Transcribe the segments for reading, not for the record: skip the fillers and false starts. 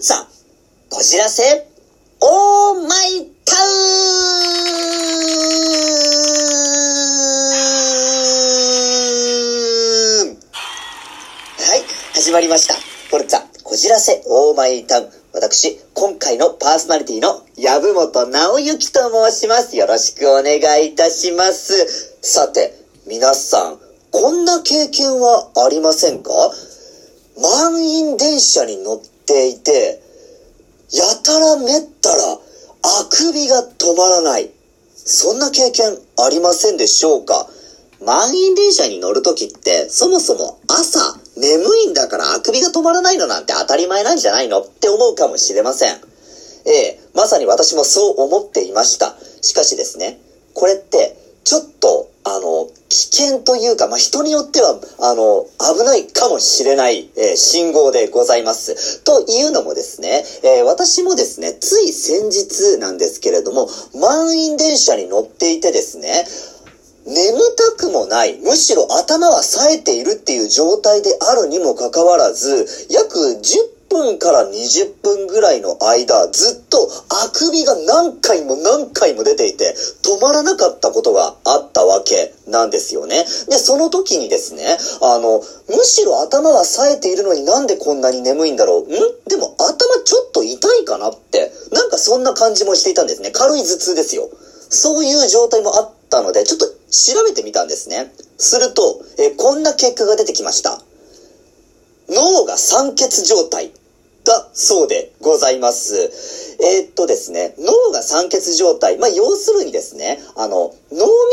ザこじらせオーマイタウン。はい、始まりましたフォルツァこじらせオーマイタウン。私今回のパーソナリティの籔本直之と申します。よろしくお願いいたします。さて皆さん、こんな経験はありませんか？満員電車に乗っていて、やたらめったらあくびが止まらない、そんな経験ありませんでしょうか？満員電車に乗るときって、そもそも朝眠いんだからあくびが止まらないのなんて当たり前なんじゃないのって思うかもしれません。まさに私もそう思っていました。しかしですね、これってちょっと危険というか、人によっては危ないかもしれない、信号でございます。というのもですね、私もですね、つい先日なんですけれども、満員電車に乗っていてですね、眠たくもない、むしろ頭は冴えているっていう状態であるにもかかわらず、約10分から20分ぐらいの間、ずっとあくびが何回も何回も出ていて止まらなかったことがあったわけなんですよね。で、その時にですね、むしろ頭は冴えているのになんでこんなに眠いんだろう、でも頭ちょっと痛いかなって、なんかそんな感じもしていたんですね。軽い頭痛ですよ。そういう状態もあったので、ちょっと調べてみたんですね。すると、こんな結果が出てきました。脳が酸欠状態だそうでございます。ですね、脳が酸欠状態、要するにですね、脳み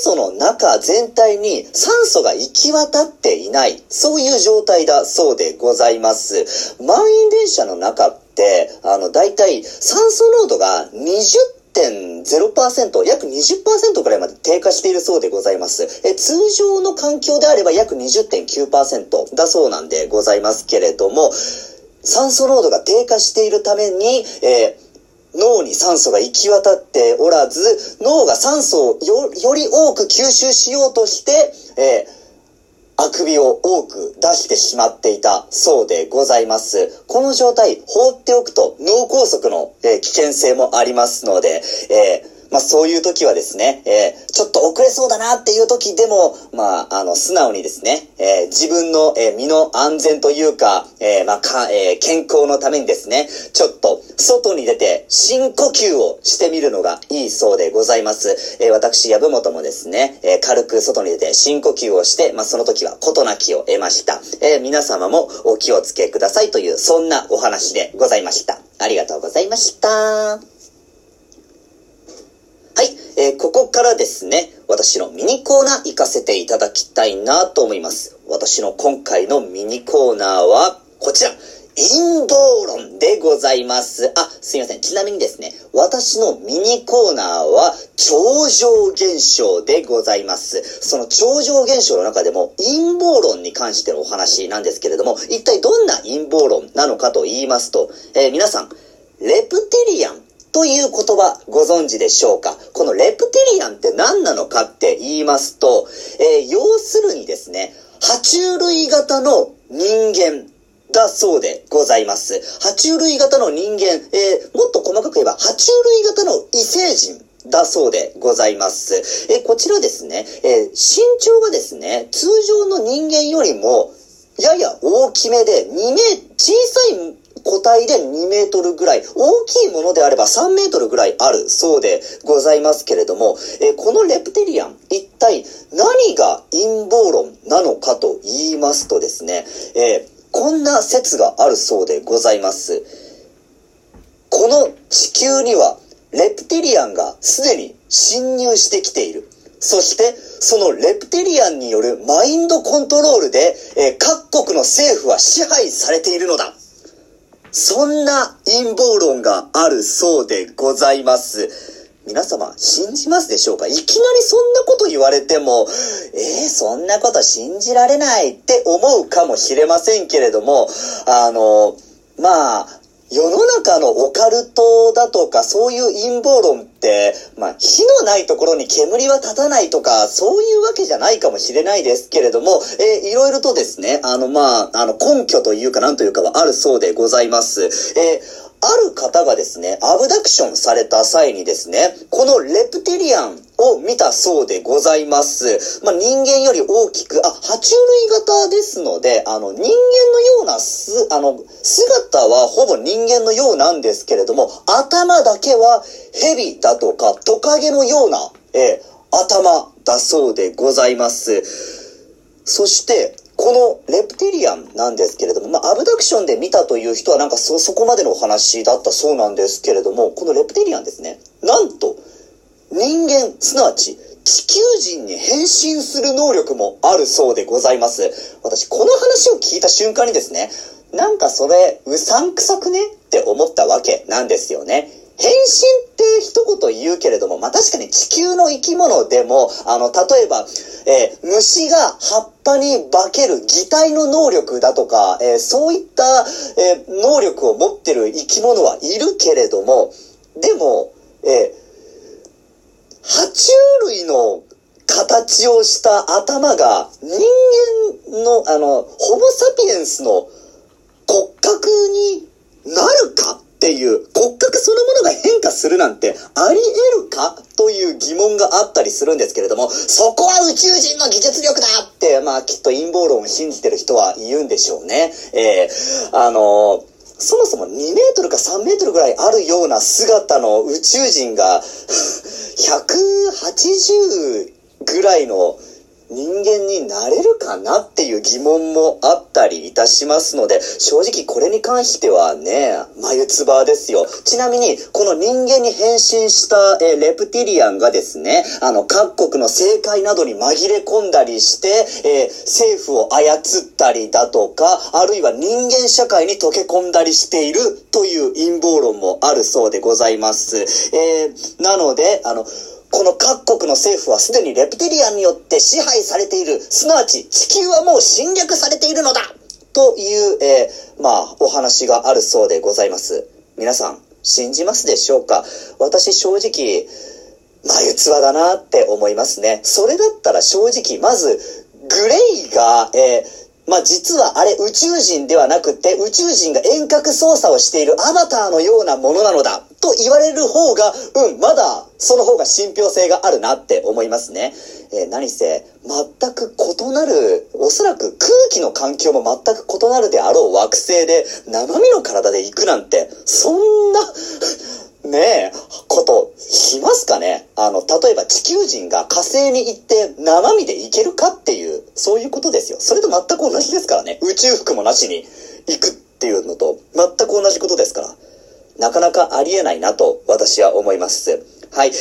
その中全体に酸素が行き渡っていない、そういう状態だそうでございます。満員電車の中って、だいたい酸素濃度が20.0%、 約 20% くらいまで低下しているそうでございます。通常の環境であれば約 20.9% だそうなんでございますけれども、酸素濃度が低下しているために、脳に酸素が行き渡っておらず、脳が酸素を より多く吸収しようとして、あくびを多く出してしまっていたそうでございます。この状態放っておくと脳梗塞の、危険性もありますので、そういう時はですね、ちょっと遅れそうだなっていう時でも、素直にですね、自分の、身の安全というか、健康のためにですね、ちょっと外に出て深呼吸をしてみるのがいいそうでございます。私、籔本もですね、軽く外に出て深呼吸をして、その時は事なきを得ました。皆様もお気をつけくださいという、そんなお話でございました。ありがとうございました。はい、ここからですね、私のミニコーナー行かせていただきたいなと思います。私の今回のミニコーナーはこちら、陰謀論でございます。すいません。ちなみにですね、私のミニコーナーは超常現象でございます。その超常現象の中でも陰謀論に関してのお話なんですけれども、一体どんな陰謀論なのかと言いますと、皆さん、レプティリアンという言葉ご存知でしょうか？このレプティリアンって何なのかって言いますと、要するにですね、爬虫類型の人間だそうでございます。爬虫類型の人間、もっと細かく言えば爬虫類型の異星人だそうでございます。こちらですね、身長がですね、通常の人間よりもやや大きめで小さい個体で2メートルぐらい、大きいものであれば3メートルぐらいあるそうでございますけれども、このレプティリアン、一体何が陰謀論なのかと言いますとですね、こんな説があるそうでございます。この地球にはレプティリアンがすでに侵入してきている。そしてそのレプティリアンによるマインドコントロールで、各国の政府は支配されているのだ。そんな陰謀論があるそうでございます。皆様、信じますでしょうか？いきなりそんなこと言われても、そんなこと信じられないって思うかもしれませんけれども、世の中のオカルトだとか、そういう陰謀論って、火のないところに煙は立たないとか、そういうわけじゃないかもしれないですけれども、いろいろとですね、根拠というかなんというかはあるそうでございます。ある方がですね、アブダクションされた際にですね、このレプテリアンを見たそうでございます。人間より大きく、爬虫類型ですので、人間のような姿はほぼ人間のようなんですけれども、頭だけは蛇だとかトカゲのような、頭だそうでございます。そして、このレプテリアンなんですけれども、アブダクションで見たという人はなんかそこまでのお話だったそうなんですけれども、このレプテリアンですね、なんと人間、すなわち地球人に変身する能力もあるそうでございます。私、この話を聞いた瞬間にですね、なんかそれ、うさんくさくねって思ったわけなんですよね。変身って一言言うけれども、確かに地球の生き物でも、例えば、虫が葉っぱに化ける擬態の能力だとか、そういった、能力を持ってる生き物はいるけれども、でも、爬虫類の形をした頭が人間の、ホモサピエンスの骨格になるかっていう骨格そのものが変化するなんてあり得るかという疑問があったりするんですけれども、そこは宇宙人の技術力だってきっと陰謀論を信じてる人は言うんでしょうね。そもそも2メートルか3メートルぐらいあるような姿の宇宙人が180ぐらいの人間になれるかなっていう疑問もあったりいたしますので、正直これに関してはね、眉唾ですよ。ちなみに、この人間に変身したレプティリアンがですね、各国の政界などに紛れ込んだりして、政府を操ったりだとか、あるいは人間社会に溶け込んだりしているという陰謀論もあるそうでございます。なので、この各国の政府はすでにレプテリアンによって支配されている、すなわち地球はもう侵略されているのだという、お話があるそうでございます。皆さん、信じますでしょうか？私正直、眉唾だなって思いますね。それだったら正直、まず、グレイが、実はあれ宇宙人ではなくて、宇宙人が遠隔操作をしているアバターのようなものなのだと言われる方が、まだその方が信憑性があるなって思いますね。何せ全く異なる、おそらく空気の環境も全く異なるであろう惑星で生身の体で行くなんて、そんなねえことしますかね。例えば地球人が火星に行って生身で行けるかっていう、そういうことですよ。それと全く同じですからね。宇宙服もなしに行くっていうのと全く同じことですから、なかなかありえないなと私は思います。はい。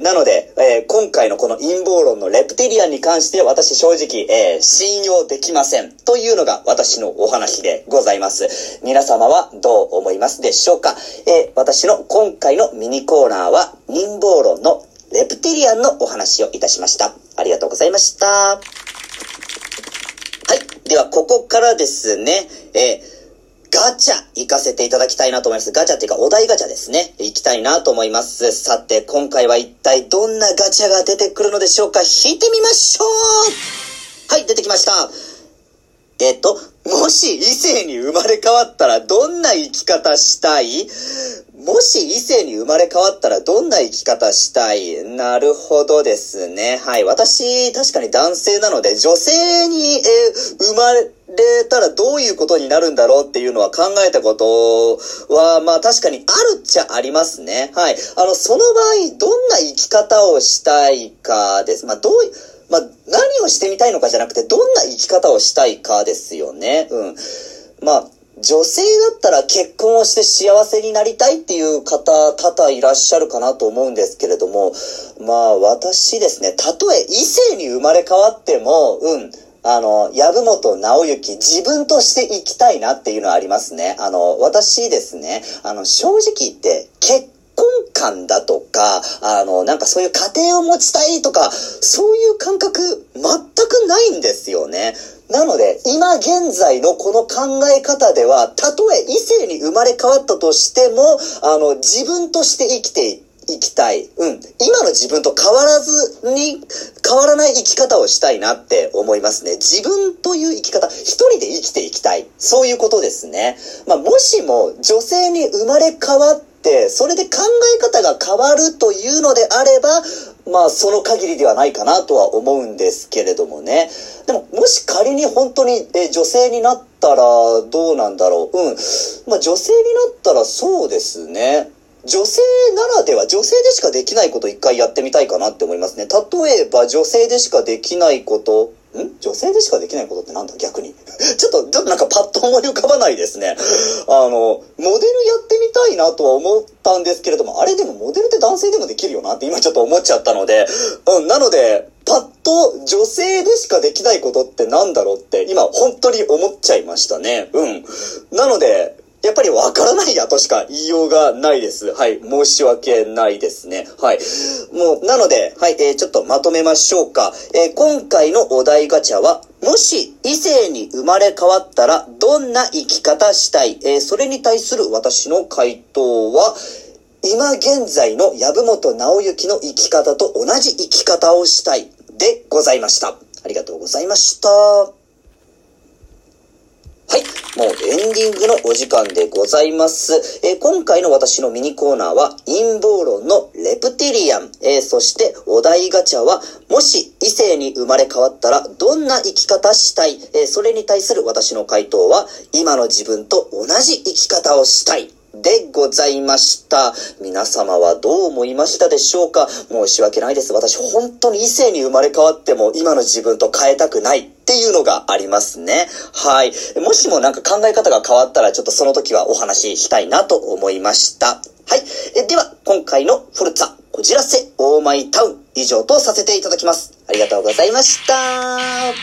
なので、今回のこの陰謀論のレプテリアンに関して私正直、信用できませんというのが私のお話でございます。皆様はどう思いますでしょうか？私の今回のミニコーナーは陰謀論のレプテリアンのお話をいたしました。ありがとうございました。はい。では、ここからですね、ガチャ行かせていただきたいなと思います。ガチャっていうかお題ガチャですね。行きたいなと思います。さて、今回は一体どんなガチャが出てくるのでしょうか。引いてみましょう。はい、出てきました。もし異性に生まれ変わったらどんな生き方したい？もし異性に生まれ変わったらどんな生き方したい？なるほどですね。はい。私、確かに男性なので、女性に、生まれたらどういうことになるんだろうっていうのは考えたことは、確かにあるっちゃありますね。はい。その場合、どんな生き方をしたいかです。何をしてみたいのかじゃなくて、どんな生き方をしたいかですよね。女性だったら結婚をして幸せになりたいっていう方多々いらっしゃるかなと思うんですけれども、私ですね、たとえ異性に生まれ変わっても、籔本直之、自分として生きたいなっていうのはありますね。私ですね、正直言って、結婚観だとか、なんかそういう家庭を持ちたいとか、そういう感覚全くないんですよね。なので、今現在のこの考え方では、たとえ異性に生まれ変わったとしても、自分として生きて生きたい。うん。今の自分と変わらない生き方をしたいなって思いますね。自分という生き方、一人で生きていきたい。そういうことですね。まあ、もしも女性に生まれ変わって、それで考え方が変わるというのであれば、まあ、その限りではないかなとは思うんですけれどもね。でも、もし仮に本当に女性になったらどうなんだろう。うん。まあ、女性になったらそうですね。女性ならでは、女性でしかできないこと一回やってみたいかなって思いますね。例えば、女性でしかできないこと、女性でしかできないことってなんだ逆に。ちょっとなんかパッと思い浮かばないですね。モデルやってみたいなとは思ったんですけれども、あれでもモデルって男性でもできるよなって今ちょっと思っちゃったので、なので、パッと女性でしかできないことってなんだろうって今本当に思っちゃいましたね。なので、やっぱりわからないやとしか言いようがないです。はい。申し訳ないですね。はい。もう、なので、はい。ちょっとまとめましょうか。今回のお題ガチャは、もし異性に生まれ変わったら、どんな生き方したい？それに対する私の回答は、今現在の籔本直之の生き方と同じ生き方をしたいでございました。ありがとうございました。はい。もうエンディングのお時間でございます。今回の私のミニコーナーは陰謀論のレプティリアン。そしてお題ガチャはもし異性に生まれ変わったらどんな生き方したい？それに対する私の回答は今の自分と同じ生き方をしたい。でございました。皆様はどう思いましたでしょうか？申し訳ないです。私本当に異性に生まれ変わっても今の自分と変えたくないっていうのがありますね。はい。もしもなんか考え方が変わったらちょっとその時はお話ししたいなと思いました。はい。では今回のフォルツァこじらせオーマイタウン以上とさせていただきます。ありがとうございました。